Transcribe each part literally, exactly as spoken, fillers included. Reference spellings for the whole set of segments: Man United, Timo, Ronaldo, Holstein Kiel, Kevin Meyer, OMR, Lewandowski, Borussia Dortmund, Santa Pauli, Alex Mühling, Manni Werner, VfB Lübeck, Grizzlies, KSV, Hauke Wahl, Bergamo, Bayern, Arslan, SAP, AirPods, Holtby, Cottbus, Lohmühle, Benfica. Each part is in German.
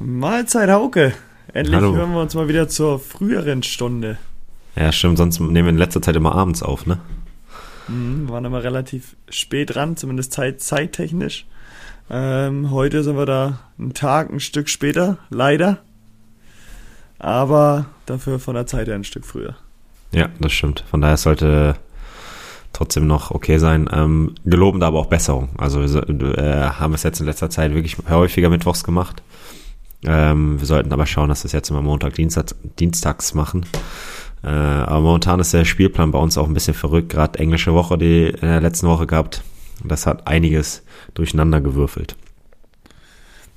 Mahlzeit Hauke. Endlich Hallo. Hören wir uns mal wieder zur früheren Stunde. Ja, stimmt, sonst nehmen wir in letzter Zeit immer abends auf, ne? Mhm, waren immer relativ spät dran, zumindest zeit, zeittechnisch. Ähm, heute sind wir da einen Tag, ein Stück später, leider. Aber dafür von der Zeit her ein Stück früher. Ja, das stimmt. Von daher sollte trotzdem noch okay sein. Ähm, gelobend aber auch Besserung. Also wir äh, haben es jetzt in letzter Zeit wirklich häufiger mittwochs gemacht. Ähm, wir sollten aber schauen, dass wir es jetzt immer Montag, Dienstag, dienstags machen. Äh, aber momentan ist der Spielplan bei uns auch ein bisschen verrückt. Gerade englische Woche, die in der letzten Woche gehabt. Das hat einiges durcheinander gewürfelt.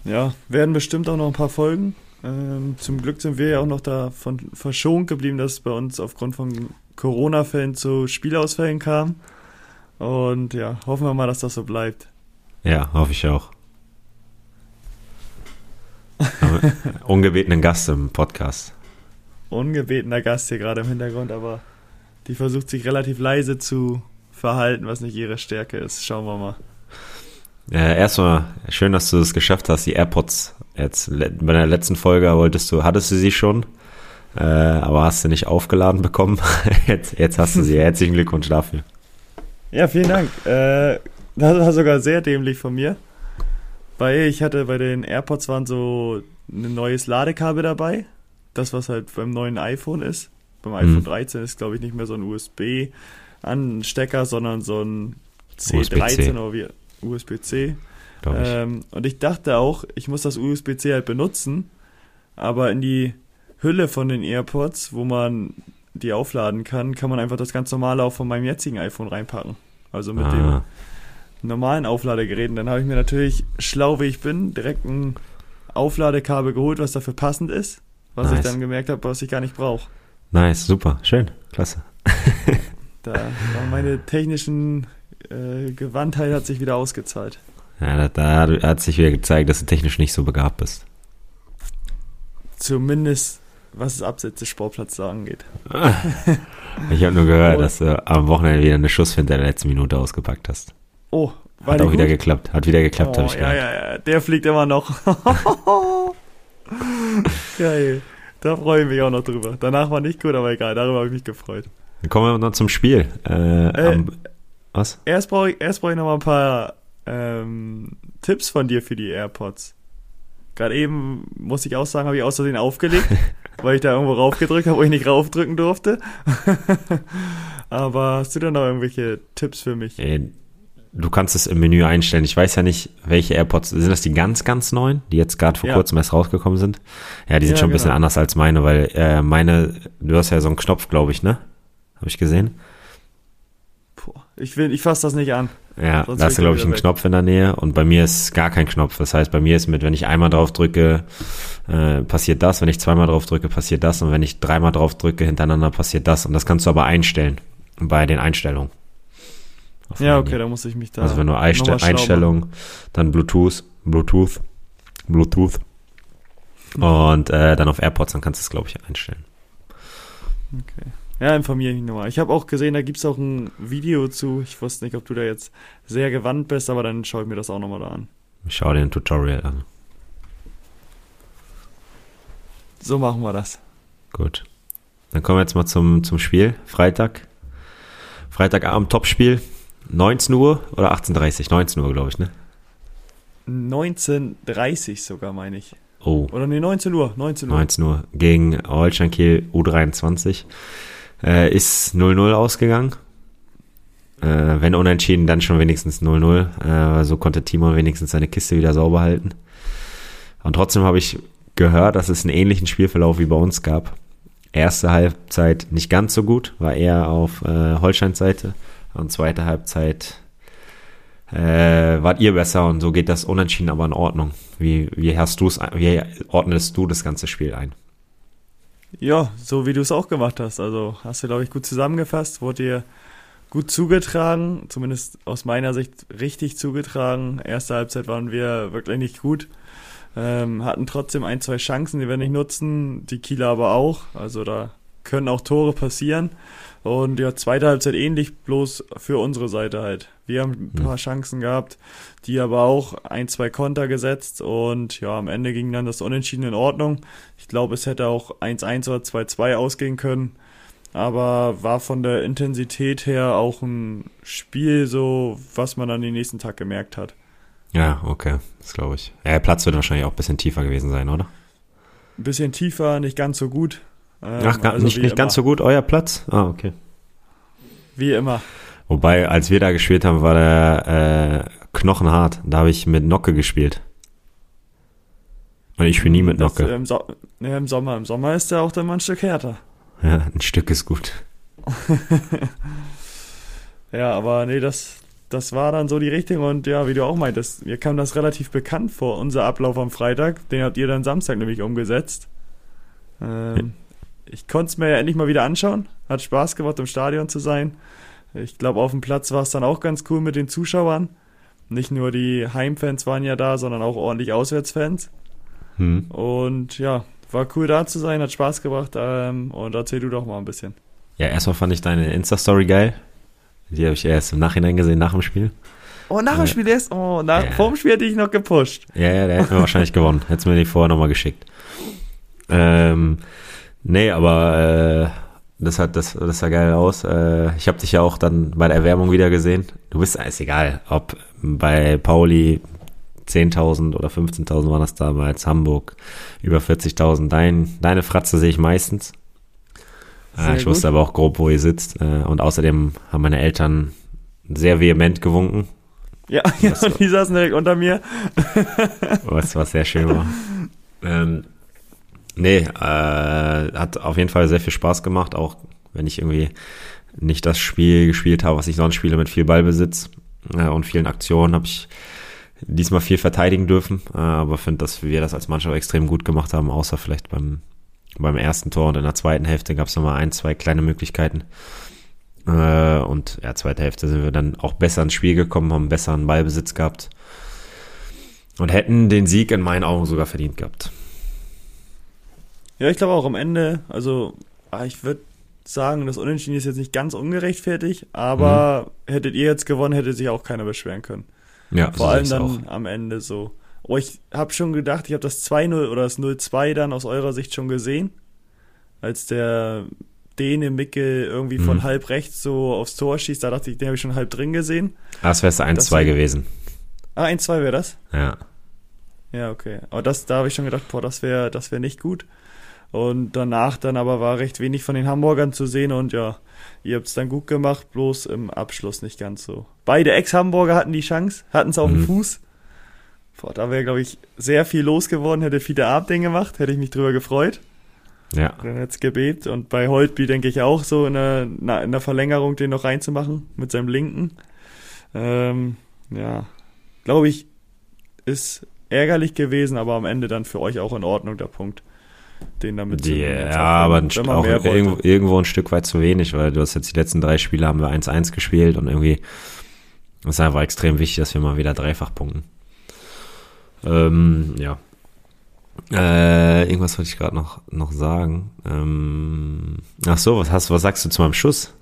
Ja, werden bestimmt auch noch ein paar Folgen. Ähm, zum Glück sind wir ja auch noch davon verschont geblieben, dass bei uns aufgrund von Corona-Fällen zu Spielausfällen kam. Und ja, hoffen wir mal, dass das so bleibt. Ja, hoffe ich auch. Ungebetenen Gast im Podcast. Ungebetener Gast hier gerade im Hintergrund, aber die versucht sich relativ leise zu verhalten, was nicht ihre Stärke ist. Schauen wir mal. Äh, erstmal, schön, dass du es geschafft hast, die AirPods. Jetzt bei der letzten Folge wolltest du, hattest du sie schon, äh, aber hast du nicht aufgeladen bekommen. jetzt, jetzt hast du sie. Herzlichen Glückwunsch dafür. Ja, vielen Dank. Äh, das war sogar sehr dämlich von mir. Weil ich hatte bei den AirPods waren so ein neues Ladekabel dabei. Das, was halt beim neuen iPhone ist. Beim iPhone mhm. dreizehn ist, glaube ich, nicht mehr so ein U S B-Anstecker, sondern so ein C dreizehn oder wie U S B C. Ich. Ähm, und ich dachte auch, ich muss das U S B C halt benutzen, aber in die Hülle von den AirPods, wo man die aufladen kann, kann man einfach das ganz normale auch von meinem jetzigen iPhone reinpacken. Also mit ah. dem normalen Aufladegerät. Und dann habe ich mir natürlich, schlau wie ich bin, direkt ein Aufladekabel geholt, was dafür passend ist. Was nice. Ich dann gemerkt habe, was ich gar nicht brauche. Nice, super, schön, klasse. Da war meine technischen äh, Gewandtheit hat sich wieder ausgezahlt. Ja, da, da hat sich wieder gezeigt, dass du technisch nicht so begabt bist. Zumindest, was das Abseits des Sportplatzes angeht. Ich habe nur gehört, oh. dass du am Wochenende wieder eine Schussfinte in der letzten Minute ausgepackt hast. Oh, war Hat auch gut? wieder geklappt, hat wieder geklappt, oh, habe ich ja, gehört. Ja, ja, der fliegt immer noch. Geil, da freue ich mich auch noch drüber. Danach war nicht gut, aber egal, darüber habe ich mich gefreut. Dann kommen wir noch zum Spiel. Äh, äh, am, was? Erst brauche ich, erst brauche ich noch mal ein paar ähm, Tipps von dir für die AirPods. Gerade eben, muss ich auch sagen, habe ich aus Versehen aufgelegt, weil ich da irgendwo raufgedrückt habe, wo ich nicht raufdrücken durfte. Aber hast du denn noch irgendwelche Tipps für mich? Ey, du kannst es im Menü einstellen. Ich weiß ja nicht, welche AirPods, sind das die ganz, ganz neuen, die jetzt gerade vor ja. kurzem erst rausgekommen sind? Ja, die sind ja, schon ein genau. bisschen anders als meine, weil äh, meine, du hast ja so einen Knopf, glaube ich, ne? Habe ich gesehen. Boah, ich will, ich fasse das nicht an. Ja, sonst da hast du, glaube ich, einen weg. Knopf in der Nähe und bei mir ist gar kein Knopf. Das heißt, bei mir ist mit, wenn ich einmal drauf drücke, äh, passiert das, wenn ich zweimal drauf drücke, passiert das und wenn ich dreimal drauf drücke, hintereinander passiert das. Und das kannst du aber einstellen bei den Einstellungen. Ja, okay, da muss ich mich da. Also wenn du Einstell- Einstellung, dann Bluetooth, Bluetooth, Bluetooth hm. und äh, dann auf AirPods, dann kannst du es, glaube ich, einstellen. Okay. Ja, informiere mich nochmal. Ich habe auch gesehen, da gibt es auch ein Video zu. Ich wusste nicht, ob du da jetzt sehr gewandt bist, aber dann schaue ich mir das auch nochmal da an. Ich schaue dir ein Tutorial an. So machen wir das. Gut. Dann kommen wir jetzt mal zum, zum Spiel. Freitag. Freitagabend Topspiel. neunzehn Uhr oder achtzehn Uhr dreißig? neunzehn Uhr, glaube ich, ne? neunzehn Uhr dreißig sogar, meine ich. Oh. Oder ne, neunzehn Uhr. neunzehn Uhr. neunzehn Uhr gegen Holstein Kiel U dreiundzwanzig. Äh, ist null null ausgegangen. Äh, wenn unentschieden, dann schon wenigstens null null. Äh, so konnte Timo wenigstens seine Kiste wieder sauber halten. Und trotzdem habe ich gehört, dass es einen ähnlichen Spielverlauf wie bei uns gab. Erste Halbzeit nicht ganz so gut, war eher auf äh, Holsteins Seite. Und zweite Halbzeit äh, wart ihr besser und so geht das unentschieden aber in Ordnung. Wie, wie, hast du's, wie ordnest du das ganze Spiel ein? Ja, so wie du es auch gemacht hast. Also hast du, glaube ich, gut zusammengefasst, wurde dir gut zugetragen, zumindest aus meiner Sicht richtig zugetragen. Erste Halbzeit waren wir wirklich nicht gut, ähm, hatten trotzdem ein, zwei Chancen, die wir nicht nutzen, die Kieler aber auch. Also da können auch Tore passieren. Und ja, zweite Halbzeit ähnlich, bloß für unsere Seite halt. Wir haben ein paar Chancen gehabt, die aber auch ein, zwei Konter gesetzt und ja, am Ende ging dann das Unentschieden in Ordnung. Ich glaube, es hätte auch eins eins oder zwei zwei ausgehen können, aber war von der Intensität her auch ein Spiel so, was man dann den nächsten Tag gemerkt hat. Ja, okay, das glaube ich. Ja, der Platz wird wahrscheinlich auch ein bisschen tiefer gewesen sein, oder? Ein bisschen tiefer, nicht ganz so gut. Ähm, Ach, also nicht, nicht ganz so gut, euer Platz? Ah, okay. Wie immer. Wobei, als wir da gespielt haben, war der äh, knochenhart. Da habe ich mit Nocke gespielt. Und ich spiele nie mit Nocke. Das, äh, im, so- nee, im Sommer. Im Sommer ist der auch dann mal ein Stück härter. Ja, ein Stück ist gut. Ja, aber nee, das... Das war dann so die Richtung und ja, wie du auch meintest, mir kam das relativ bekannt vor, unser Ablauf am Freitag, den habt ihr dann Samstag nämlich umgesetzt. Ähm, ich konnte es mir ja endlich mal wieder anschauen, hat Spaß gemacht, im Stadion zu sein. Ich glaube, auf dem Platz war es dann auch ganz cool mit den Zuschauern. Nicht nur die Heimfans waren ja da, sondern auch ordentlich Auswärtsfans. Hm. Und ja, war cool da zu sein, hat Spaß gemacht ähm, und erzähl du doch mal ein bisschen. Ja, erstmal fand ich deine Insta-Story geil. Die habe ich erst im Nachhinein gesehen, nach dem Spiel. Oh, nach dem Spiel erst? Oh, nach, ja. Vor dem Spiel hätte ich noch gepusht. Ja, ja, der hätte mir wahrscheinlich gewonnen. Hätte mir die vorher nochmal geschickt. Ähm, nee, aber äh, das hat das, das sah geil aus. Äh, ich habe dich ja auch dann bei der Erwärmung wieder gesehen. Du bist, ist egal, ob bei Pauli zehntausend oder fünfzehntausend waren das damals, Hamburg über vierzigtausend. Dein, deine Fratze sehe ich meistens. Sehr ich gut. Wusste aber auch grob, wo ihr sitzt. Und außerdem haben meine Eltern sehr vehement gewunken. Ja, ja und die saßen direkt unter mir. Was, was sehr schön war. Ähm, nee, äh, hat auf jeden Fall sehr viel Spaß gemacht, auch wenn ich irgendwie nicht das Spiel gespielt habe, was ich sonst spiele, mit viel Ballbesitz äh, und vielen Aktionen habe ich diesmal viel verteidigen dürfen. Äh, aber finde, dass wir das als Mannschaft extrem gut gemacht haben, außer vielleicht beim Beim ersten Tor und in der zweiten Hälfte gab es nochmal ein, zwei kleine Möglichkeiten. Äh, und ja, zweite Hälfte sind wir dann auch besser ins Spiel gekommen, haben besseren Ballbesitz gehabt und hätten den Sieg in meinen Augen sogar verdient gehabt. Ja, ich glaube auch am Ende, also ich würde sagen, das Unentschieden ist jetzt nicht ganz ungerechtfertigt, aber mhm. hättet ihr jetzt gewonnen, hätte sich auch keiner beschweren können. Ja, vor allem dann auch am Ende so. Oh, ich habe schon gedacht, ich habe das zwei null oder das null zwei dann aus eurer Sicht schon gesehen, als der Däne Mickel irgendwie mhm. von halb rechts so aufs Tor schießt, da dachte ich, den habe ich schon halb drin gesehen. Ah, das wäre eins zwei gewesen. Ah, eins zwei wäre das? Ja. Ja, okay. Aber das, da habe ich schon gedacht, boah, das wäre das wär nicht gut. Und danach dann aber war recht wenig von den Hamburgern zu sehen und ja, ihr habt es dann gut gemacht, bloß im Abschluss nicht ganz so. Beide Ex-Hamburger hatten die Chance, hatten es auf mhm. dem Fuß. Boah, da wäre, glaube ich, sehr viel los geworden, hätte Fiete Arp den gemacht, hätte ich mich drüber gefreut. Ja. Dann hätte es gebebt und bei Holtby denke ich auch so in der, in der Verlängerung den noch reinzumachen mit seinem Linken. Ähm, ja, glaube ich, ist ärgerlich gewesen, aber am Ende dann für euch auch in Ordnung der Punkt, den damit zu yeah, Ja, aber ein st- auch irgendwo, irgendwo ein Stück weit zu wenig, weil du hast jetzt die letzten drei Spiele haben wir eins eins gespielt und irgendwie ist einfach extrem wichtig, dass wir mal wieder dreifach punkten. Ähm, ja. Äh, irgendwas wollte ich gerade noch, noch sagen. Ähm, ach so, was hast, was sagst du zu meinem Schuss?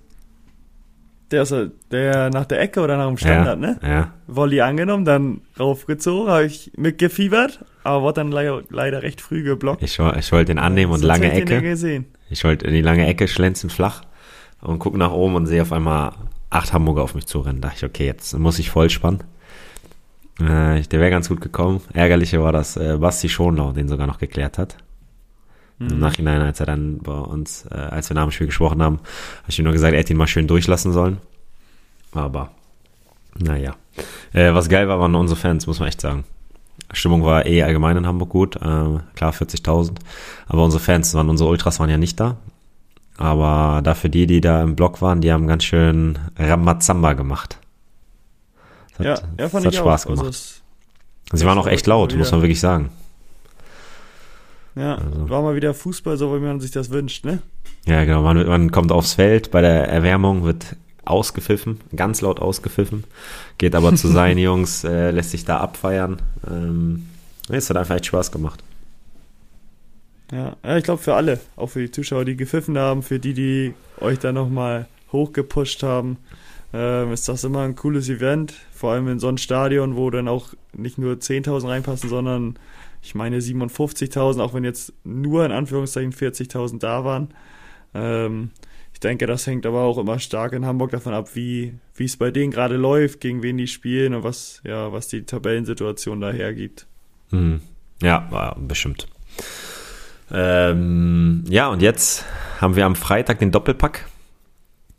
Der ist, der nach der Ecke oder nach dem Standard, ja, ne? Ja. Volley angenommen, dann raufgezogen, habe ich mitgefiebert, aber wurde dann leider, leider recht früh geblockt. Ich, ich wollte den annehmen und lange Ecke. Gesehen. Ich wollte in die lange Ecke schlenzen, flach und gucke nach oben und sehe auf einmal acht Hamburger auf mich zurennen. Da dachte ich, okay, jetzt muss ich vollspannen. Der wäre ganz gut gekommen. Ärgerliche war, dass äh, Basti Schonlau den sogar noch geklärt hat. Mhm. Im Nachhinein, als er dann bei uns, äh, als wir nach dem Spiel gesprochen haben, habe ich ihm nur gesagt, er hätte ihn mal schön durchlassen sollen. Aber, naja. Äh, was geil war, waren unsere Fans, muss man echt sagen. Stimmung war eh allgemein in Hamburg gut. Äh, klar, vierzigtausend. Aber unsere Fans, waren unsere Ultras waren ja nicht da. Aber dafür die, die da im Block waren, die haben ganz schön Rambazamba gemacht. Hat, ja, ja, fand das ich hat Spaß auch. gemacht. Also sie waren auch echt laut, muss man wirklich sagen. Ja, also. War mal wieder Fußball, so wie man sich das wünscht, ne? Ja, genau. Man, man kommt aufs Feld, bei der Erwärmung wird ausgepfiffen, ganz laut ausgepfiffen, geht aber zu seinen Jungs, äh, lässt sich da abfeiern. Ähm, es hat einfach echt Spaß gemacht. Ja, ja, ich glaube für alle, auch für die Zuschauer, die gepfiffen haben, für die, die euch da nochmal hochgepusht haben, ähm, ist das immer ein cooles Event, vor allem in so einem Stadion, wo dann auch nicht nur zehntausend reinpassen, sondern ich meine siebenundfünfzigtausend, auch wenn jetzt nur in Anführungszeichen vierzigtausend da waren. Ähm, ich denke, das hängt aber auch immer stark in Hamburg davon ab, wie wie es bei denen gerade läuft, gegen wen die spielen und was ja was die Tabellensituation da hergibt. Mhm. Ja, bestimmt. Ähm, ja, und jetzt haben wir am Freitag den Doppelpack.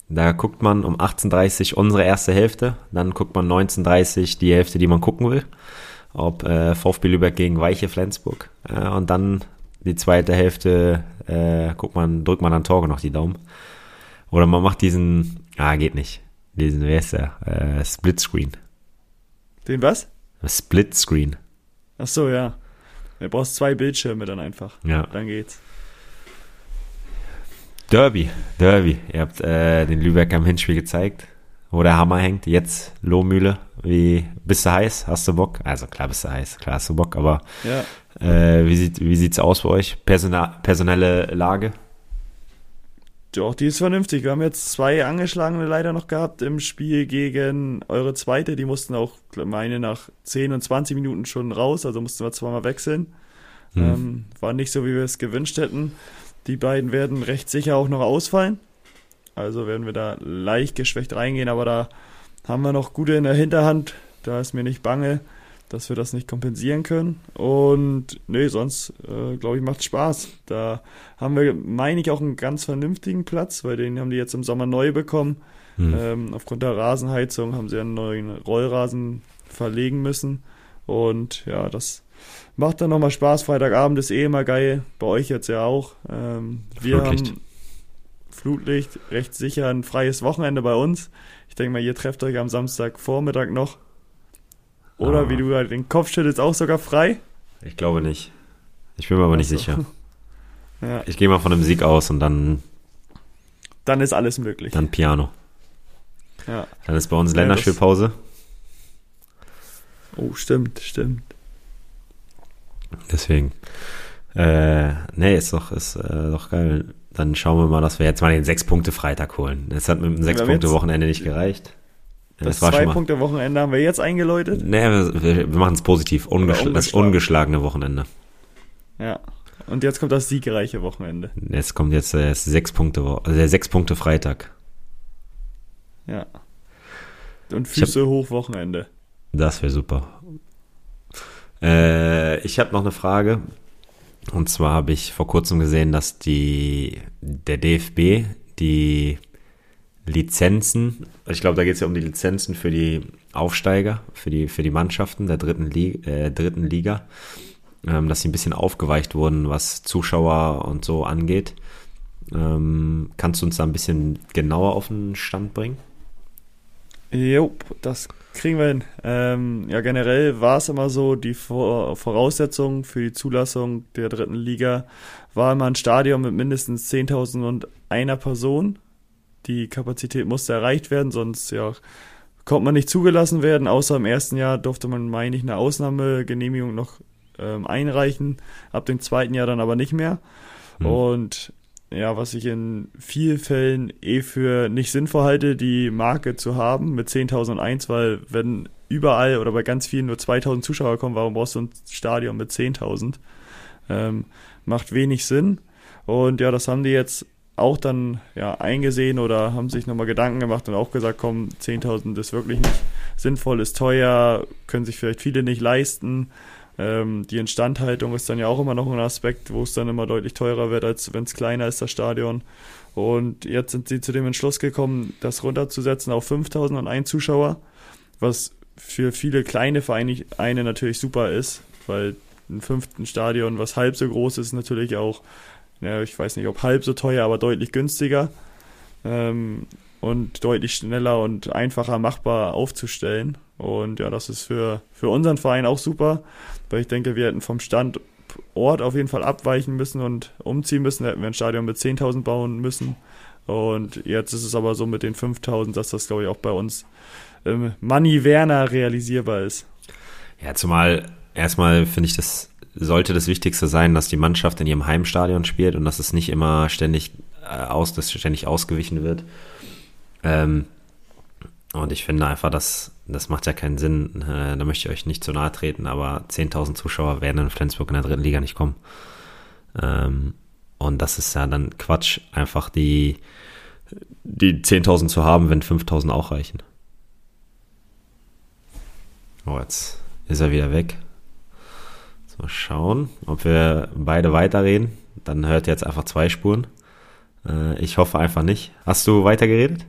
Da guckt man um achtzehn Uhr dreißig unsere erste Hälfte, dann guckt man neunzehn Uhr dreißig die Hälfte, die man gucken will, ob äh, VfB Lübeck gegen Weiche Flensburg, äh, und dann die zweite Hälfte äh, guckt man, drückt man an Torge noch die Daumen. Oder man macht diesen, ah geht nicht, diesen, wer ist der, äh, Splitscreen. Den was? Splitscreen. Ach so, ja. Du brauchst zwei Bildschirme dann einfach. Ja. Dann geht's. Derby, Derby. Ihr habt äh, den Lübeck am Hinspiel gezeigt, wo der Hammer hängt. Jetzt Lohmühle. Wie, bist du heiß? Hast du Bock? Also klar bist du heiß, klar hast du Bock, aber ja. äh, wie, sieht, wie sieht's aus bei euch? Persona- personelle Lage? Doch, die ist vernünftig. Wir haben jetzt zwei Angeschlagene leider noch gehabt im Spiel gegen eure Zweite. Die mussten auch, meine nach zehn und zwanzig Minuten schon raus, also mussten wir zweimal wechseln. Hm. Ähm, war nicht so, wie wir es gewünscht hätten. Die beiden werden recht sicher auch noch ausfallen. Also werden wir da leicht geschwächt reingehen, aber da haben wir noch gute in der Hinterhand. Da ist mir nicht bange, dass wir das nicht kompensieren können. Und nee, sonst, äh, glaube ich, macht Spaß. Da haben wir, meine ich, auch einen ganz vernünftigen Platz, weil den haben die jetzt im Sommer neu bekommen. Hm. Ähm, aufgrund der Rasenheizung haben sie einen neuen Rollrasen verlegen müssen. Und ja, das macht dann nochmal Spaß. Freitagabend ist eh immer geil. Bei euch jetzt ja auch. Ähm, wir Flutlicht. haben Flutlicht, recht sicher ein freies Wochenende bei uns. Ich denke mal, ihr trefft euch am Samstagvormittag noch. Oder ah. wie du halt den Kopf schüttelst, auch sogar frei? Ich glaube nicht. Ich bin mir aber also. nicht sicher. Ja. Ich gehe mal von einem Sieg aus und dann... Dann ist alles möglich. Dann Piano. Ja. Dann ist bei uns Länderspielpause. Oh, stimmt, stimmt. Deswegen. Äh, nee, ist doch, ist, äh, doch geil. Dann schauen wir mal, dass wir jetzt mal den Sechs-Punkte-Freitag holen. Das hat mit dem Sechs-Punkte-Wochenende nicht gereicht. Das, das Zwei-Punkte-Wochenende haben wir jetzt eingeläutet? Nee, wir, wir, wir machen es positiv. Ungeschl- das ungeschlagene Wochenende. Ja, und jetzt kommt das siegreiche Wochenende. Jetzt kommt jetzt der Sechs-Punkte-Freitag. Ja. Und Füße hab, hoch Wochenende. Das wäre super. Äh, ich habe noch eine Frage. Und zwar habe ich vor kurzem gesehen, dass die der D F B die Lizenzen, ich glaube, da geht es ja um die Lizenzen für die Aufsteiger, für die für die Mannschaften der dritten, Lig- äh, dritten Liga, ähm, dass sie ein bisschen aufgeweicht wurden, was Zuschauer und so angeht. Ähm, kannst du uns da ein bisschen genauer auf den Stand bringen? Jo, das kriegen wir hin. Ähm, ja, generell war es immer so, die Vor- Voraussetzung für die Zulassung der dritten Liga war immer ein Stadion mit mindestens zehntausend und einer Person. Die Kapazität musste erreicht werden, sonst ja, konnte man nicht zugelassen werden. Außer im ersten Jahr durfte man, meine ich, eine Ausnahmegenehmigung noch ähm, einreichen, ab dem zweiten Jahr dann aber nicht mehr. Mhm. Und ja, was ich in vielen Fällen eh für nicht sinnvoll halte, die Marke zu haben mit zehntausend und eins, weil wenn überall oder bei ganz vielen nur zweitausend Zuschauer kommen, warum brauchst du ein Stadion mit zehntausend? Ähm, macht wenig Sinn. Und ja, das haben die jetzt auch dann ja eingesehen oder haben sich nochmal Gedanken gemacht und auch gesagt, komm, zehntausend ist wirklich nicht sinnvoll, ist teuer, können sich vielleicht viele nicht leisten. Ähm, die Instandhaltung ist dann ja auch immer noch ein Aspekt, wo es dann immer deutlich teurer wird, als wenn es kleiner ist, das Stadion. Und jetzt sind sie zu dem Entschluss gekommen, das runterzusetzen auf fünftausend und ein Zuschauer, was für viele kleine Vereine eine natürlich super ist, weil ein fünften Stadion, was halb so groß ist, natürlich auch, ja, ich weiß nicht, ob halb so teuer, aber deutlich günstiger ähm, und deutlich schneller und einfacher machbar aufzustellen. Und ja, das ist für, für unseren Verein auch super, weil ich denke, wir hätten vom Standort auf jeden Fall abweichen müssen und umziehen müssen. Da hätten wir ein Stadion mit zehntausend bauen müssen. Und jetzt ist es aber so mit den fünftausend, dass das, glaube ich, auch bei uns im Manni Werner realisierbar ist. Ja, zumal erstmal finde ich das sollte das Wichtigste sein, dass die Mannschaft in ihrem Heimstadion spielt und dass es nicht immer ständig, äh, aus, dass ständig ausgewichen wird. Ähm, und ich finde einfach, dass, das macht ja keinen Sinn. Äh, da möchte ich euch nicht zu nahe treten, aber zehntausend Zuschauer werden in Flensburg in der dritten Liga nicht kommen. Ähm, und das ist ja dann Quatsch, einfach die, die zehntausend zu haben, wenn fünftausend auch reichen. Oh, jetzt ist er wieder weg. Jetzt mal schauen, ob wir beide weiterreden. Dann hört ihr jetzt einfach zwei Spuren. Ich hoffe einfach nicht. Hast du weitergeredet?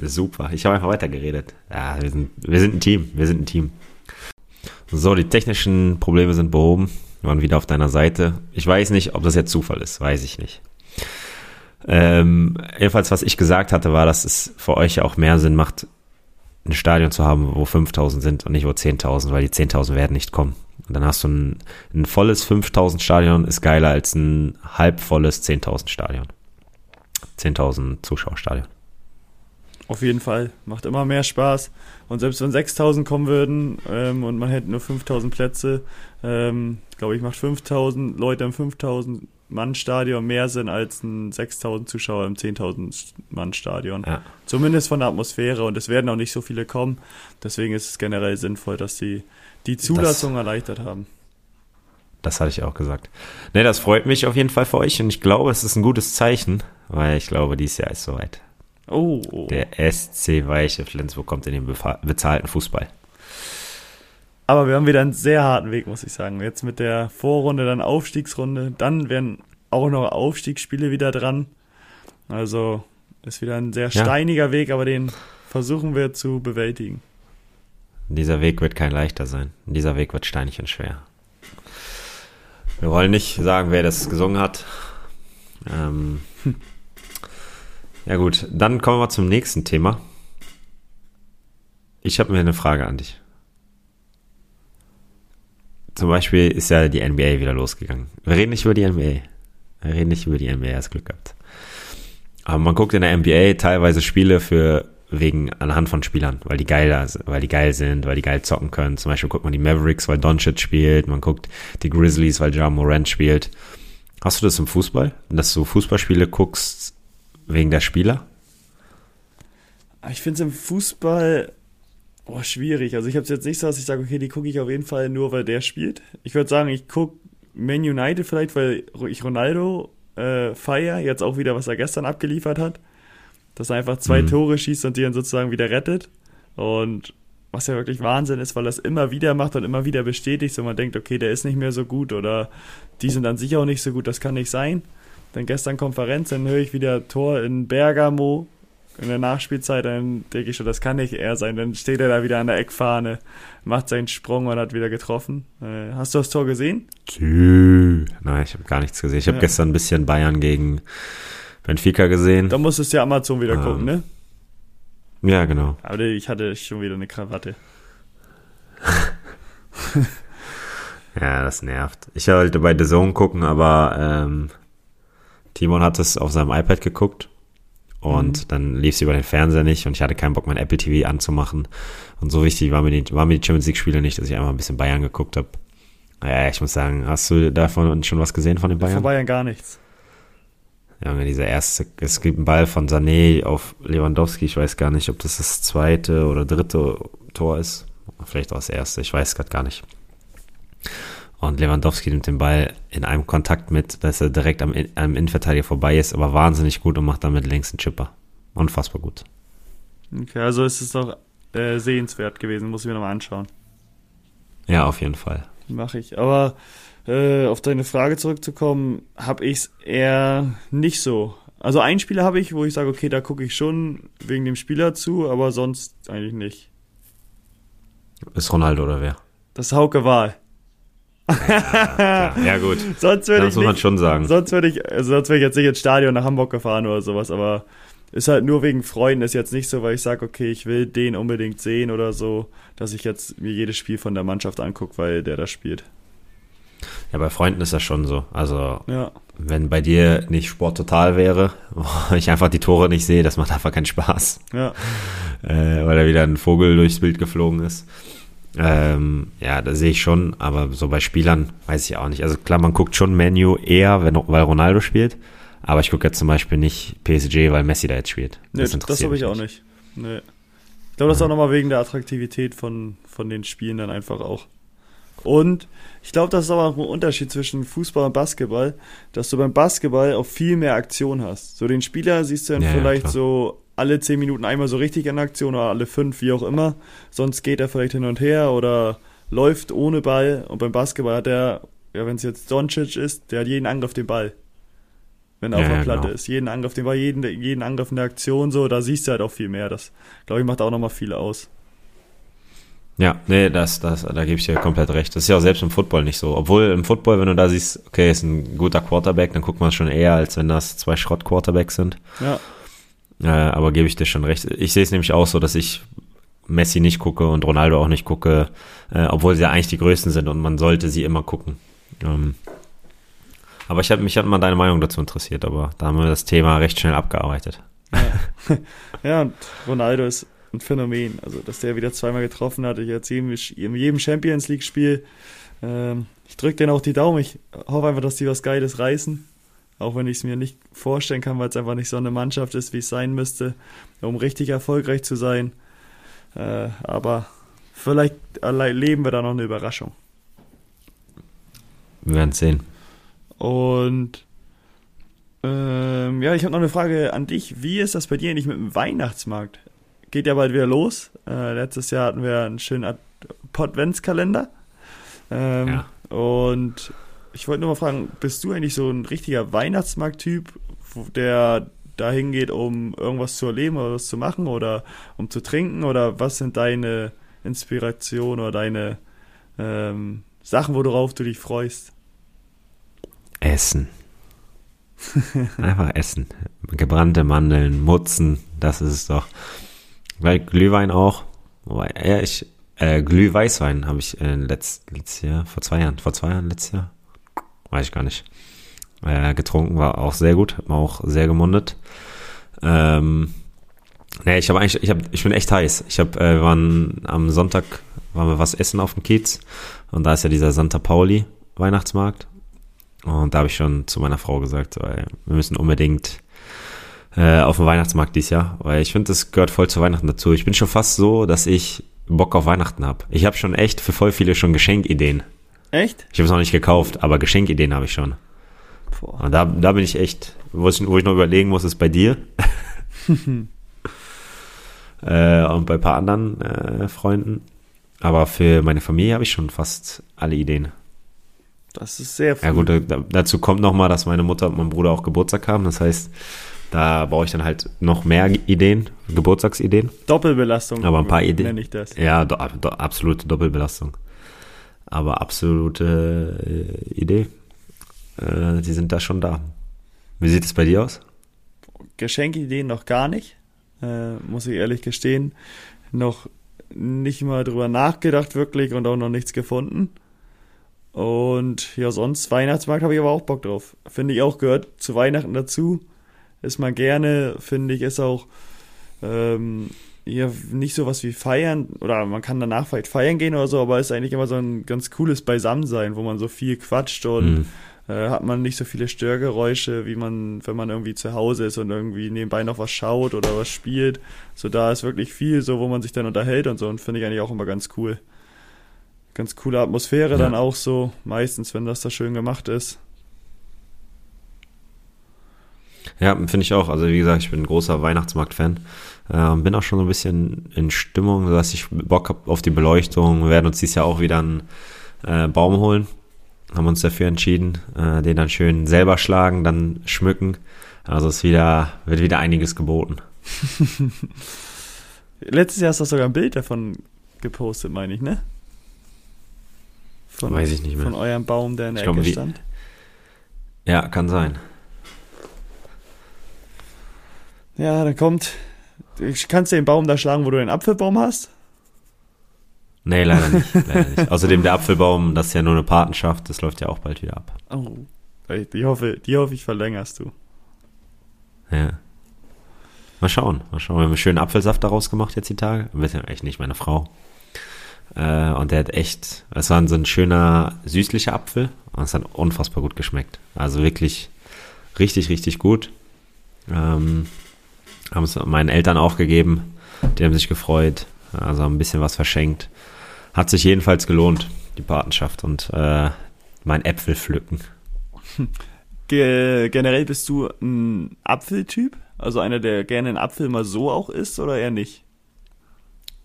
Super, ich habe einfach weitergeredet. Ja, wir sind, wir sind ein Team, wir sind ein Team. So, die technischen Probleme sind behoben. Wir waren wieder auf deiner Seite. Ich weiß nicht, ob das jetzt Zufall ist, weiß ich nicht. Ähm, jedenfalls, was ich gesagt hatte, war, dass es für euch ja auch mehr Sinn macht, ein Stadion zu haben, wo fünftausend sind und nicht wo zehntausend, weil die zehntausend werden nicht kommen. Und dann hast du ein, ein volles fünftausend Stadion, ist geiler als ein halbvolles zehntausend Stadion. zehntausend Zuschauerstadion. Auf jeden Fall. Macht immer mehr Spaß. Und selbst wenn sechstausend kommen würden ähm, und man hätte nur fünftausend Plätze, ähm, glaube ich, macht fünftausend Leute im fünftausend Mann Stadion mehr Sinn als ein sechstausend Zuschauer im zehntausend Mann Stadion. Ja. Zumindest von der Atmosphäre, und es werden auch nicht so viele kommen. Deswegen ist es generell sinnvoll, dass sie die Zulassung das, erleichtert haben. Das hatte ich auch gesagt. Ne, das freut mich auf jeden Fall für euch, und ich glaube, es ist ein gutes Zeichen, weil ich glaube, dieses Jahr ist soweit. Oh, oh. Der S C Weiche Flensburg kommt in den befa- bezahlten Fußball. Aber wir haben wieder einen sehr harten Weg, muss ich sagen. Jetzt mit der Vorrunde, dann Aufstiegsrunde, dann werden auch noch Aufstiegsspiele wieder dran. Also ist wieder ein sehr steiniger ja. Weg, aber den versuchen wir zu bewältigen. Dieser Weg wird kein leichter sein. Dieser Weg wird steinig und schwer. Wir wollen nicht sagen, wer das gesungen hat. Ähm, hm. Ja gut, dann kommen wir zum nächsten Thema. Ich habe mir eine Frage an dich. Zum Beispiel ist ja die N B A wieder losgegangen. Wir reden nicht über die N B A. Wir reden nicht über die N B A, hast Glück gehabt. Aber man guckt in der N B A teilweise Spiele für wegen anhand von Spielern, weil die geil, weil die geil sind, weil die geil zocken können. Zum Beispiel guckt man die Mavericks, weil Dončić spielt. Man guckt die Grizzlies, weil Ja Morant spielt. Hast du das im Fußball? Dass du Fußballspiele guckst wegen der Spieler? Ich finde es im Fußball... Oh, schwierig. Also ich habe es jetzt nicht so, dass ich sage, okay, die gucke ich auf jeden Fall nur, weil der spielt. Ich würde sagen, ich gucke Man United vielleicht, weil ich Ronaldo äh, feiere, jetzt auch wieder, was er gestern abgeliefert hat. Dass er einfach zwei mhm. Tore schießt und die dann sozusagen wieder rettet. Und was ja wirklich Wahnsinn ist, weil er es immer wieder macht und immer wieder bestätigt. Und man denkt, okay, der ist nicht mehr so gut oder die sind an sich auch nicht so gut, das kann nicht sein. Dann gestern Konferenz, dann höre ich wieder Tor in Bergamo. In der Nachspielzeit, dann denke ich schon, das kann nicht er sein. Dann steht er da wieder an der Eckfahne, macht seinen Sprung und hat wieder getroffen. Äh, hast du das Tor gesehen? Tü. Nein, ich habe gar nichts gesehen. Ich ja. habe gestern ein bisschen Bayern gegen Benfica gesehen. Da musstest du ja Amazon wieder ähm. gucken, ne? Ja, genau. Aber ich hatte schon wieder eine Krawatte. Ja, das nervt. Ich wollte bei The Zone gucken, aber ähm, Timo hat es auf seinem iPad geguckt. Und mhm. dann lief sie über den Fernseher nicht und ich hatte keinen Bock, mein Apple T V anzumachen. Und so wichtig waren mir die, waren mir die Champions-League-Spiele nicht, dass ich einmal ein bisschen Bayern geguckt habe. Ja, ich muss sagen, hast du davon schon was gesehen von den Bayern? Von Bayern gar nichts. Ja, dieser erste, es gibt einen Ball von Sané auf Lewandowski. Ich weiß gar nicht, ob das das zweite oder dritte Tor ist. Vielleicht auch das erste, ich weiß gerade gar nicht. Und Lewandowski nimmt den Ball in einem Kontakt mit, dass er direkt am, am Innenverteidiger vorbei ist, aber wahnsinnig gut und macht damit links einen Chipper. Unfassbar gut. Okay, also ist es doch äh, sehenswert gewesen, muss ich mir nochmal anschauen. Ja, auf jeden Fall. Mache ich, aber äh, auf deine Frage zurückzukommen, habe ich es eher nicht so. Also einen Spieler habe ich, wo ich sage, okay, da gucke ich schon wegen dem Spieler zu, aber sonst eigentlich nicht. Ist Ronaldo oder wer? Das ist Hauke Wahl. Ja, ja, gut. Sonst würde ich, muss man nicht, schon sagen. Sonst würde ich, also sonst wäre ich jetzt nicht ins Stadion nach Hamburg gefahren oder sowas, aber ist halt nur wegen Freunden, ist jetzt nicht so, weil ich sage, okay, ich will den unbedingt sehen oder so, dass ich jetzt mir jedes Spiel von der Mannschaft angucke, weil der da spielt. Ja, bei Freunden ist das schon so. Also, ja. Wenn bei dir nicht Sport Total wäre, wo ich einfach die Tore nicht sehe, das macht einfach keinen Spaß. Ja. Äh, weil da wieder ein Vogel durchs Bild geflogen ist. Ähm, ja, da sehe ich schon, aber so bei Spielern weiß ich auch nicht. Also klar, man guckt schon Man U eher, wenn, weil Ronaldo spielt, aber ich gucke jetzt zum Beispiel nicht P S G, weil Messi da jetzt spielt. Nee, das, das habe ich auch nicht. Nee. Ich glaube, das ist auch nochmal wegen der Attraktivität von, von den Spielen dann einfach auch. Und ich glaube, das ist aber auch ein Unterschied zwischen Fußball und Basketball, dass du beim Basketball auch viel mehr Aktion hast. So den Spieler siehst du dann ja, vielleicht ja, so alle zehn Minuten einmal so richtig in Aktion oder alle fünf, wie auch immer. Sonst geht er vielleicht hin und her oder läuft ohne Ball. Und beim Basketball hat er, ja, wenn es jetzt Dončić ist, der hat jeden Angriff den Ball. Wenn er ja, auf der Platte genau. ist, jeden Angriff den Ball, jeden, jeden Angriff in der Aktion, so, da siehst du halt auch viel mehr. Das, glaube ich, macht auch nochmal viel aus. Ja, nee, das, das, da gebe ich dir komplett recht. Das ist ja auch selbst im Football nicht so. Obwohl im Football, wenn du da siehst, okay, ist ein guter Quarterback, dann guckt man es schon eher, als wenn das zwei Schrott-Quarterbacks sind. Ja. Äh, aber gebe ich dir schon recht. Ich sehe es nämlich auch so, dass ich Messi nicht gucke und Ronaldo auch nicht gucke, äh, obwohl sie ja eigentlich die Größten sind und man sollte sie immer gucken. Ähm, aber ich hab, mich hat mal deine Meinung dazu interessiert, aber da haben wir das Thema recht schnell abgearbeitet. Ja, ja, und Ronaldo ist ein Phänomen, also dass der wieder zweimal getroffen hat, ich erzähle in jedem Champions League Spiel, ähm, ich drücke denen auch die Daumen, ich hoffe einfach, dass die was Geiles reißen, auch wenn ich es mir nicht vorstellen kann, weil es einfach nicht so eine Mannschaft ist, wie es sein müsste, um richtig erfolgreich zu sein, äh, aber vielleicht erleben wir da noch eine Überraschung. Wir werden es sehen. Und ähm, ja, ich habe noch eine Frage an dich, wie ist das bei dir eigentlich mit dem Weihnachtsmarkt? Geht ja bald wieder los. Äh, letztes Jahr hatten wir einen schönen Ad- Adventskalender. Ähm, ja. Und ich wollte nur mal fragen, bist du eigentlich so ein richtiger Weihnachtsmarkt-Typ, der da hingeht, um irgendwas zu erleben oder was zu machen oder um zu trinken? Oder was sind deine Inspirationen oder deine ähm, Sachen, worauf du dich freust? Essen. Einfach essen. Gebrannte Mandeln, Mutzen, das ist es doch. Weil Glühwein auch, wobei, ja, ich, äh, Glühweißwein habe ich äh, letzt, letztes Jahr, vor zwei Jahren, vor zwei Jahren, letztes Jahr, weiß ich gar nicht, äh, getrunken, war auch sehr gut, hat man auch sehr gemundet. Ähm, nee, ich habe eigentlich, ich habe, ich bin echt heiß. Ich habe, äh, wir waren am Sonntag, waren wir was essen auf dem Kiez und da ist ja dieser Santa Pauli Weihnachtsmarkt und da habe ich schon zu meiner Frau gesagt, so, ey, wir müssen unbedingt auf dem Weihnachtsmarkt dieses Jahr, weil ich finde, das gehört voll zu Weihnachten dazu. Ich bin schon fast so, dass ich Bock auf Weihnachten habe. Ich habe schon echt für voll viele schon Geschenkideen. Echt? Ich habe es noch nicht gekauft, aber Geschenkideen habe ich schon. Boah. Und da, da bin ich echt, wo ich, wo ich noch überlegen muss, ist bei dir. äh, und bei ein paar anderen äh, Freunden. Aber für meine Familie habe ich schon fast alle Ideen. Das ist sehr viel. Ja gut, da, dazu kommt nochmal, dass meine Mutter und mein Bruder auch Geburtstag haben. Das heißt, da brauche ich dann halt noch mehr Ideen, Geburtstagsideen. Doppelbelastung, aber ein paar Ideen nenne ich das. Ja, do, do, absolute Doppelbelastung. Aber absolute äh, Idee. Äh, die sind da schon da. Wie sieht es bei dir aus? Geschenkideen noch gar nicht. Äh, muss ich ehrlich gestehen. Noch nicht mal drüber nachgedacht wirklich und auch noch nichts gefunden. Und ja, sonst Weihnachtsmarkt habe ich aber auch Bock drauf. Finde ich auch, gehört zu Weihnachten dazu. Ist mal gerne, finde ich, ist auch ähm, ja, nicht sowas wie feiern, oder man kann danach vielleicht feiern gehen oder so, aber ist eigentlich immer so ein ganz cooles Beisammensein, wo man so viel quatscht und mm. äh, hat man nicht so viele Störgeräusche, wie man, wenn man irgendwie zu Hause ist und irgendwie nebenbei noch was schaut oder was spielt. So, da ist wirklich viel so, wo man sich dann unterhält und so, und finde ich eigentlich auch immer ganz cool. Ganz coole Atmosphäre ja. Dann auch so, meistens, wenn das da schön gemacht ist. Ja, finde ich auch. Also wie gesagt, ich bin ein großer Weihnachtsmarkt-Fan. Ähm, bin auch schon so ein bisschen in Stimmung, dass ich Bock habe auf die Beleuchtung. Wir werden uns dieses Jahr auch wieder einen äh, Baum holen. Haben uns dafür entschieden. Äh, den dann schön selber schlagen, dann schmücken. Also es wieder, wird wieder einiges geboten. Letztes Jahr hast du sogar ein Bild davon gepostet, meine ich, ne? Von, Weiß ich nicht mehr. Von eurem Baum, der in der ich Ecke glaub, stand. Wie, ja, kann sein. Ja, dann kommt, kannst du den Baum da schlagen, wo du den Apfelbaum hast? Nee, leider nicht, leider nicht. Außerdem der Apfelbaum, das ist ja nur eine Patenschaft, das läuft ja auch bald wieder ab. Oh, die hoffe, die hoffe ich verlängerst du. Ja. Mal schauen, mal schauen. Wir haben einen schönen Apfelsaft daraus gemacht jetzt die Tage. Ein bisschen, echt nicht meine Frau. äh, und der hat echt, es war so ein schöner, süßlicher Apfel und es hat unfassbar gut geschmeckt. Also wirklich richtig, richtig gut. Ähm, haben es meinen Eltern auch gegeben, die haben sich gefreut, also haben ein bisschen was verschenkt. Hat sich jedenfalls gelohnt, die Patenschaft und äh, mein Äpfel pflücken. Ge- generell bist du ein Apfeltyp? Also einer, der gerne einen Apfel mal so auch isst oder eher nicht?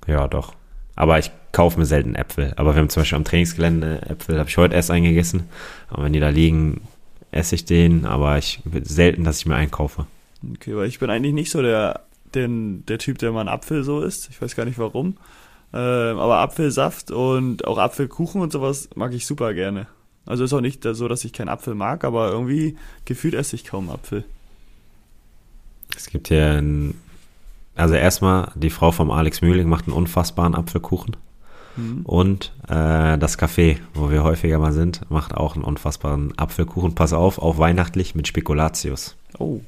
Ja, doch. Aber ich kaufe mir selten Äpfel. Aber wir haben zum Beispiel am Trainingsgelände Äpfel, habe ich heute erst eingegessen. Und wenn die da liegen, esse ich den. Aber ich selten, dass ich mir einen kaufe. Okay, weil ich bin eigentlich nicht so der, der, der Typ, der mal einen Apfel so isst. Ich weiß gar nicht warum. Ähm, aber Apfelsaft und auch Apfelkuchen und sowas mag ich super gerne. Also ist auch nicht so, dass ich keinen Apfel mag, aber irgendwie gefühlt esse ich kaum Apfel. Es gibt hier, ein, also erstmal, die Frau vom Alex Mühling macht einen unfassbaren Apfelkuchen. Mhm. Und äh, das Café, wo wir häufiger mal sind, macht auch einen unfassbaren Apfelkuchen. Pass auf, auch weihnachtlich mit Spekulatius. Oh.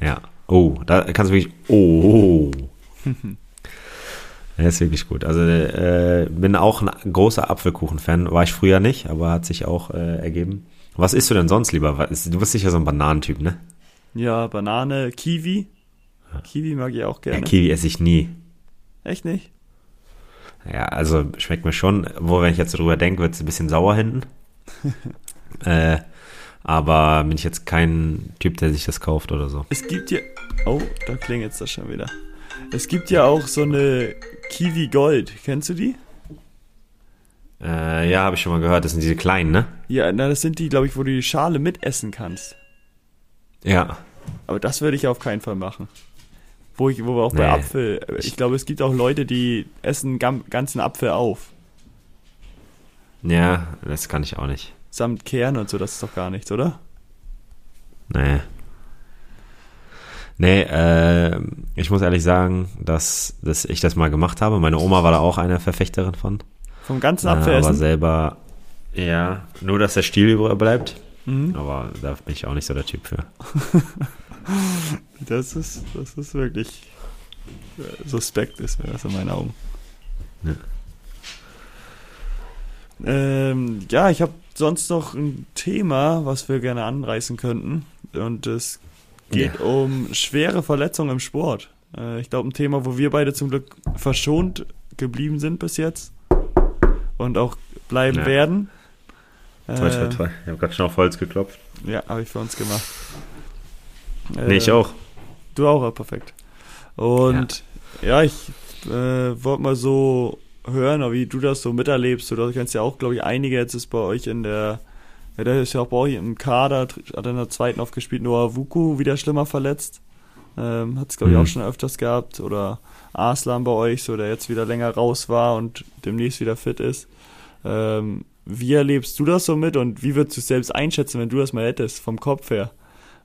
Ja, oh, da kannst du wirklich, oh. Der ist wirklich gut. Also äh, bin auch ein großer Apfelkuchen-Fan. War ich früher nicht, aber hat sich auch äh, ergeben. Was isst du denn sonst lieber? Du bist sicher so ein Bananentyp, ne? Ja, Banane, Kiwi. Kiwi mag ich auch gerne. Ja, Kiwi esse ich nie. Echt nicht? Ja, also schmeckt mir schon. Wo, wenn ich jetzt drüber denke, wird es ein bisschen sauer hinten. äh, aber bin ich jetzt kein Typ, der sich das kauft oder so. Es gibt ja... Oh, da klingelt's das schon wieder. Es gibt ja auch so eine Kiwi Gold. Kennst du die? Äh, ja, habe ich schon mal gehört. Das sind diese kleinen, ne? Ja, na, das sind die, glaube ich, wo du die Schale mitessen kannst. Ja. Aber das würde ich auf keinen Fall machen. Wo, ich, wo wir auch nee. bei Apfel... Ich glaube, es gibt auch Leute, die essen gam- ganzen Apfel auf. Ja, das kann ich auch nicht. Samt Kern und so, das ist doch gar nichts, oder? Nee. Nee, äh, ich muss ehrlich sagen, dass, dass ich das mal gemacht habe. Meine Oma war da auch eine Verfechterin von. Vom ganzen Apfel äh, essen? Aber selber... Ja, nur, dass der Stiel überbleibt. Mhm. Aber da bin ich auch nicht so der Typ für. Das ist, das ist wirklich suspekt, ist mir das in meinen Augen. Ja, ähm, ja ich habe sonst noch ein Thema, was wir gerne anreißen könnten. Und es geht ja. um schwere Verletzungen im Sport. Äh, ich glaube, ein Thema, wo wir beide zum Glück verschont geblieben sind bis jetzt und auch bleiben ja. werden. Toi, toi, toi. Ich habe gerade schon auf Holz geklopft. Ja, habe ich für uns gemacht. Äh, nee, ich auch. Du auch, perfekt. Und ja, ja ich äh, wollte mal so hören, wie du das so miterlebst. Du kennst ja auch, glaube ich, einige. Jetzt ist bei euch in der, ja, der ist ja auch bei euch im Kader, hat in der zweiten aufgespielt, Noah Vuku wieder schlimmer verletzt. Ähm, hat es, glaube ich, mhm. auch schon öfters gehabt. Oder Arslan bei euch, so der jetzt wieder länger raus war und demnächst wieder fit ist. Ähm, Wie erlebst du das so mit und wie würdest du es selbst einschätzen, wenn du das mal hättest, vom Kopf her?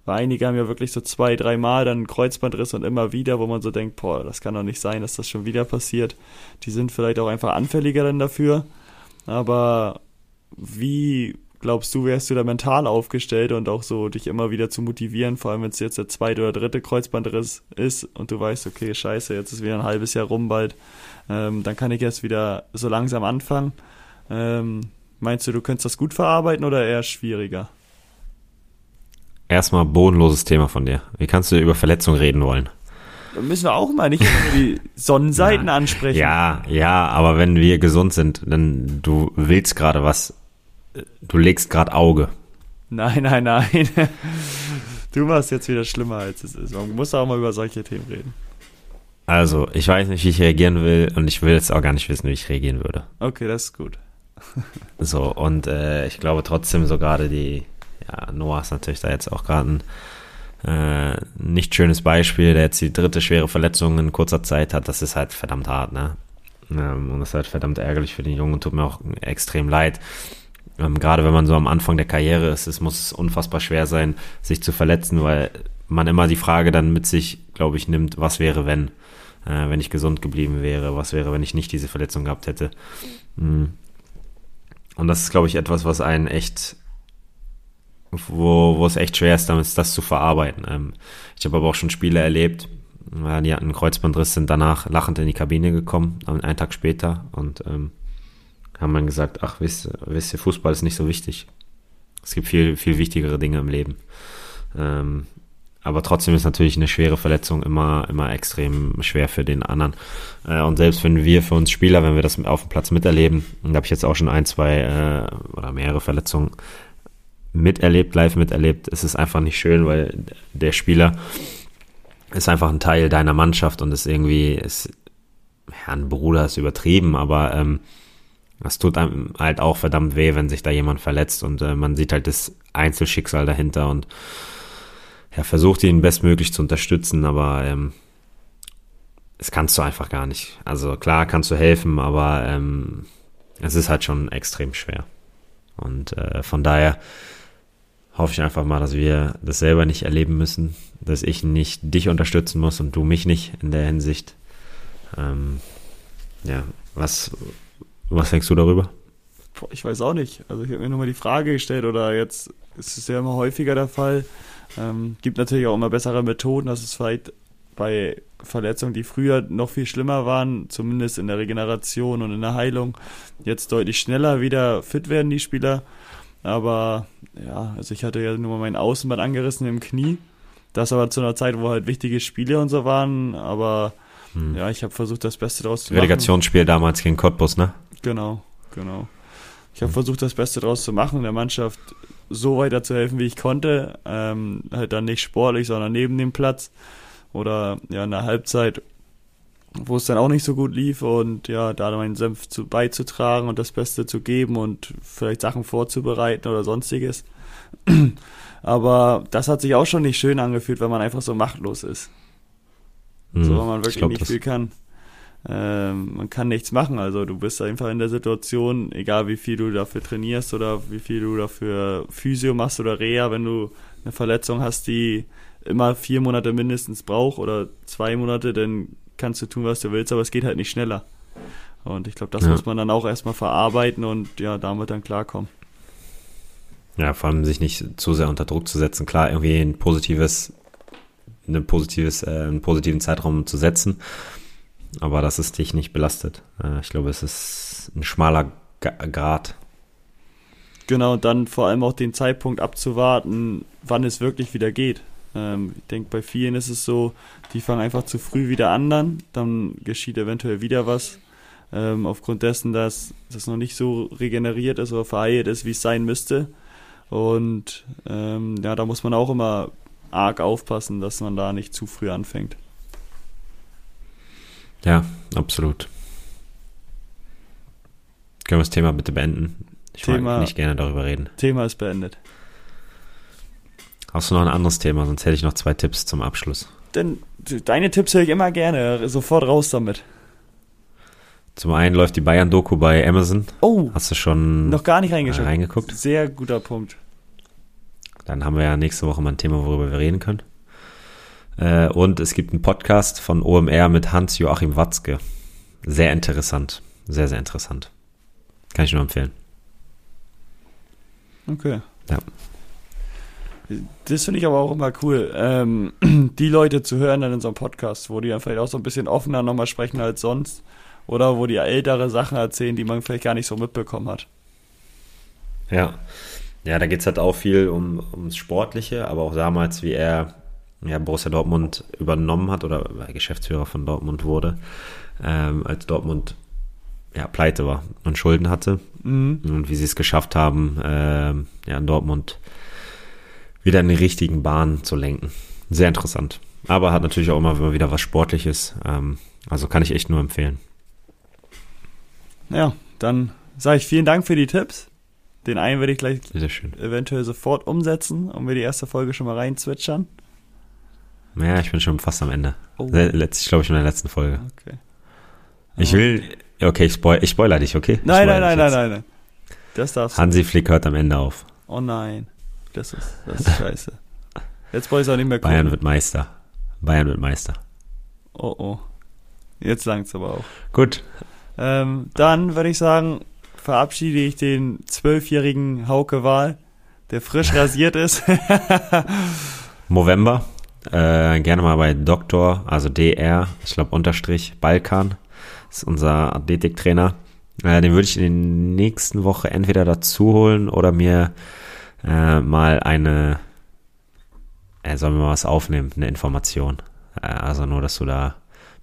Weil einige haben ja wirklich so zwei, drei Mal dann einen Kreuzbandriss und immer wieder, wo man so denkt, boah, das kann doch nicht sein, dass das schon wieder passiert. Die sind vielleicht auch einfach anfälliger dann dafür. Aber wie glaubst du, wärst du da mental aufgestellt und auch so dich immer wieder zu motivieren, vor allem wenn es jetzt der zweite oder dritte Kreuzbandriss ist und du weißt, okay, scheiße, jetzt ist wieder ein halbes Jahr rum bald, ähm, dann kann ich jetzt wieder so langsam anfangen. Ähm, Meinst du, du könntest das gut verarbeiten oder eher schwieriger? Erstmal bodenloses Thema von dir. Wie kannst du über Verletzungen reden wollen? Dann müssen wir auch mal nicht die Sonnenseiten ja, ansprechen. Ja, ja, aber wenn wir gesund sind, dann du willst gerade was, du legst gerade Auge. Nein, nein, nein. Du machst jetzt wieder schlimmer, als es ist. Man muss auch mal über solche Themen reden. Also, ich weiß nicht, wie ich reagieren will und ich will jetzt auch gar nicht wissen, wie ich reagieren würde. Okay, das ist gut. So, und äh, ich glaube trotzdem so gerade die, ja, Noah ist natürlich da jetzt auch gerade ein äh, nicht schönes Beispiel, der jetzt die dritte schwere Verletzung in kurzer Zeit hat, das ist halt verdammt hart, ne? Ähm, und das ist halt verdammt ärgerlich für den Jungen und tut mir auch extrem leid. Ähm, gerade wenn man so am Anfang der Karriere ist, es muss unfassbar schwer sein, sich zu verletzen, weil man immer die Frage dann mit sich, glaube ich, nimmt, was wäre, wenn, äh, wenn ich gesund geblieben wäre, was wäre, wenn ich nicht diese Verletzung gehabt hätte. Mhm. Und das ist, glaube ich, etwas, was einen echt, wo, wo es echt schwer ist, damit das zu verarbeiten. Ähm, ich habe aber auch schon Spiele erlebt, Ja, die hatten einen Kreuzbandriss, sind danach lachend in die Kabine gekommen, einen Tag später, und ähm, haben dann gesagt, ach, wisst, wisst ihr, Fußball ist nicht so wichtig. Es gibt viel, viel wichtigere Dinge im Leben. Ähm, aber trotzdem ist natürlich eine schwere Verletzung immer, immer extrem schwer für den anderen. Äh, und selbst wenn wir für uns Spieler, wenn wir das auf dem Platz miterleben, da habe ich jetzt auch schon ein, zwei äh, oder mehrere Verletzungen miterlebt, live miterlebt, ist es einfach nicht schön, weil der Spieler ist einfach ein Teil deiner Mannschaft und ist irgendwie, ist, ja, ein Bruder ist übertrieben, aber ähm, das tut einem halt auch verdammt weh, wenn sich da jemand verletzt, und äh, man sieht halt das Einzelschicksal dahinter und ja, versucht ihn bestmöglich zu unterstützen, aber ähm, das kannst du einfach gar nicht. Also klar kannst du helfen, aber ähm, es ist halt schon extrem schwer. Und äh, von daher hoffe ich einfach mal, dass wir das selber nicht erleben müssen, dass ich nicht dich unterstützen muss und du mich nicht in der Hinsicht. Ähm, ja, was, was denkst du darüber? Ich weiß auch nicht. Also ich habe mir nochmal die Frage gestellt, oder jetzt ist es ja immer häufiger der Fall. Ähm, gibt natürlich auch immer bessere Methoden, dass es vielleicht bei Verletzungen, die früher noch viel schlimmer waren, zumindest in der Regeneration und in der Heilung, jetzt deutlich schneller wieder fit werden, die Spieler. Aber ja, also ich hatte ja nur mal mein Außenband angerissen im Knie. Das aber zu einer Zeit, wo halt wichtige Spiele und so waren. Aber hm. ja, ich habe versucht, das Beste daraus zu machen. Relegationsspiel damals gegen Cottbus, ne? Genau, genau. Ich habe hm. versucht, das Beste daraus zu machen, der Mannschaft so weiter zu helfen, wie ich konnte. Ähm, halt dann nicht sportlich, sondern neben dem Platz. Oder ja, in der Halbzeit, wo es dann auch nicht so gut lief, und ja, da meinen Senf zu, beizutragen und das Beste zu geben und vielleicht Sachen vorzubereiten oder sonstiges. Aber das hat sich auch schon nicht schön angefühlt, wenn man einfach so machtlos ist. Hm, so, wenn man wirklich glaub, nicht viel kann. Ähm, man kann nichts machen, also du bist einfach in der Situation, egal wie viel du dafür trainierst oder wie viel du dafür Physio machst oder Reha, wenn du eine Verletzung hast, die immer vier Monate mindestens braucht oder zwei Monate, dann kannst du tun, was du willst, aber es geht halt nicht schneller. Und ich glaube, das ja. muss man dann auch erstmal verarbeiten und ja, damit dann klarkommen. Ja, vor allem sich nicht zu sehr unter Druck zu setzen. Klar, irgendwie ein positives, ein positives, äh, einen positiven Zeitraum zu setzen, aber dass es dich nicht belastet. Äh, ich glaube, es ist ein schmaler G- Grad. Genau, und dann vor allem auch den Zeitpunkt abzuwarten, wann es wirklich wieder geht. Ähm, ich denke, bei vielen ist es so, die fangen einfach zu früh wieder an, dann, dann geschieht eventuell wieder was. Ähm, aufgrund dessen, dass das noch nicht so regeneriert ist oder verheilt ist, wie es sein müsste. Und ähm, ja, da muss man auch immer arg aufpassen, dass man da nicht zu früh anfängt. Ja, absolut. Können wir das Thema bitte beenden? Ich mag nicht gerne darüber reden. Thema ist beendet. Hast du noch ein anderes Thema? Sonst hätte ich noch zwei Tipps zum Abschluss. Denn deine Tipps höre ich immer gerne. Sofort raus damit. Zum einen läuft die Bayern-Doku bei Amazon. Oh, hast du schon noch gar nicht reingeschaut. reingeguckt? Sehr guter Punkt. Dann haben wir ja nächste Woche mal ein Thema, worüber wir reden können. Und es gibt einen Podcast von O M R mit Hans-Joachim Watzke. Sehr interessant. Sehr, sehr interessant. Kann ich nur empfehlen. Okay. Ja. Das finde ich aber auch immer cool, ähm, die Leute zu hören dann in so einem Podcast, wo die dann vielleicht auch so ein bisschen offener nochmal sprechen als sonst, oder wo die ältere Sachen erzählen, die man vielleicht gar nicht so mitbekommen hat. Ja, ja, da geht es halt auch viel um, ums Sportliche, aber auch damals, wie er ja, Borussia Dortmund übernommen hat oder Geschäftsführer von Dortmund wurde, ähm, als Dortmund ja pleite war und Schulden hatte, mhm. und wie sie es geschafft haben, ähm, ja, in Dortmund wieder in die richtigen Bahnen zu lenken. Sehr interessant. Aber hat natürlich auch immer wieder was Sportliches. Also kann ich echt nur empfehlen. Ja, dann sage ich vielen Dank für die Tipps. Den einen werde ich gleich eventuell sofort umsetzen und mir die erste Folge schon mal reinzwitschern. Ja, ich bin schon fast am Ende. Oh. Letzt, ich glaube, ich bin in der letzten Folge. Okay. Ich will... Okay, ich, spoil, ich spoilere dich, okay? Nein, nein, nein, nein, nein, nein. Das darfst du. Hansi Flick hört am Ende auf. Oh nein. Das ist, das ist scheiße. Jetzt brauche ich es auch nicht mehr gucken. Bayern wird Meister. Bayern wird Meister. Oh oh. Jetzt langt's aber auch. Gut. Ähm, dann würde ich sagen, verabschiede ich den zwölfjährigen Hauke Wahl, der frisch rasiert ist. November. Äh, gerne mal bei Doktor, also D R, ich glaube Unterstrich Balkan, ist unser Athletiktrainer. Äh, den würde ich in den nächsten Woche entweder dazu holen oder mir äh, mal eine, äh, sollen wir mal was aufnehmen, eine Information. Äh, also nur, dass du da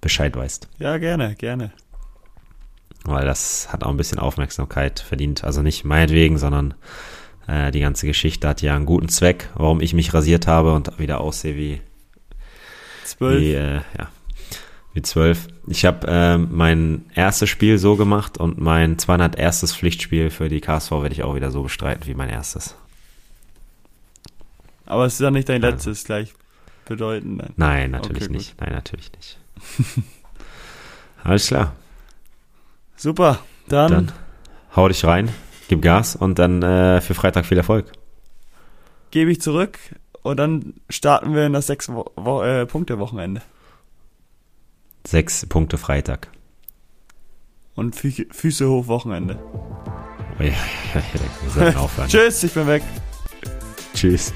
Bescheid weißt. Ja, gerne, gerne. Weil das hat auch ein bisschen Aufmerksamkeit verdient. Also nicht meinetwegen, sondern äh, die ganze Geschichte hat ja einen guten Zweck, warum ich mich rasiert habe und wieder aussehe wie zwölf. Wie, äh, ja, wie zwölf. Ich habe äh, mein erstes Spiel so gemacht und mein zweihunderterstes Pflichtspiel für die K S V werde ich auch wieder so bestreiten wie mein erstes. Aber es ist ja nicht dein letztes, also gleich bedeuten. Nein, nein natürlich okay, nicht. Gut. Nein, natürlich nicht. Alles klar. Super, dann, dann hau dich rein, gib Gas und dann äh, für Freitag viel Erfolg. Gebe ich zurück und dann starten wir in das sechs-Punkte-Wochenende. Sechs Punkte Freitag. Und Fü- Füße hoch Wochenende. Oh ja, ja, ja, wir sollten aufhören. Tschüss, ich bin weg. Tschüss.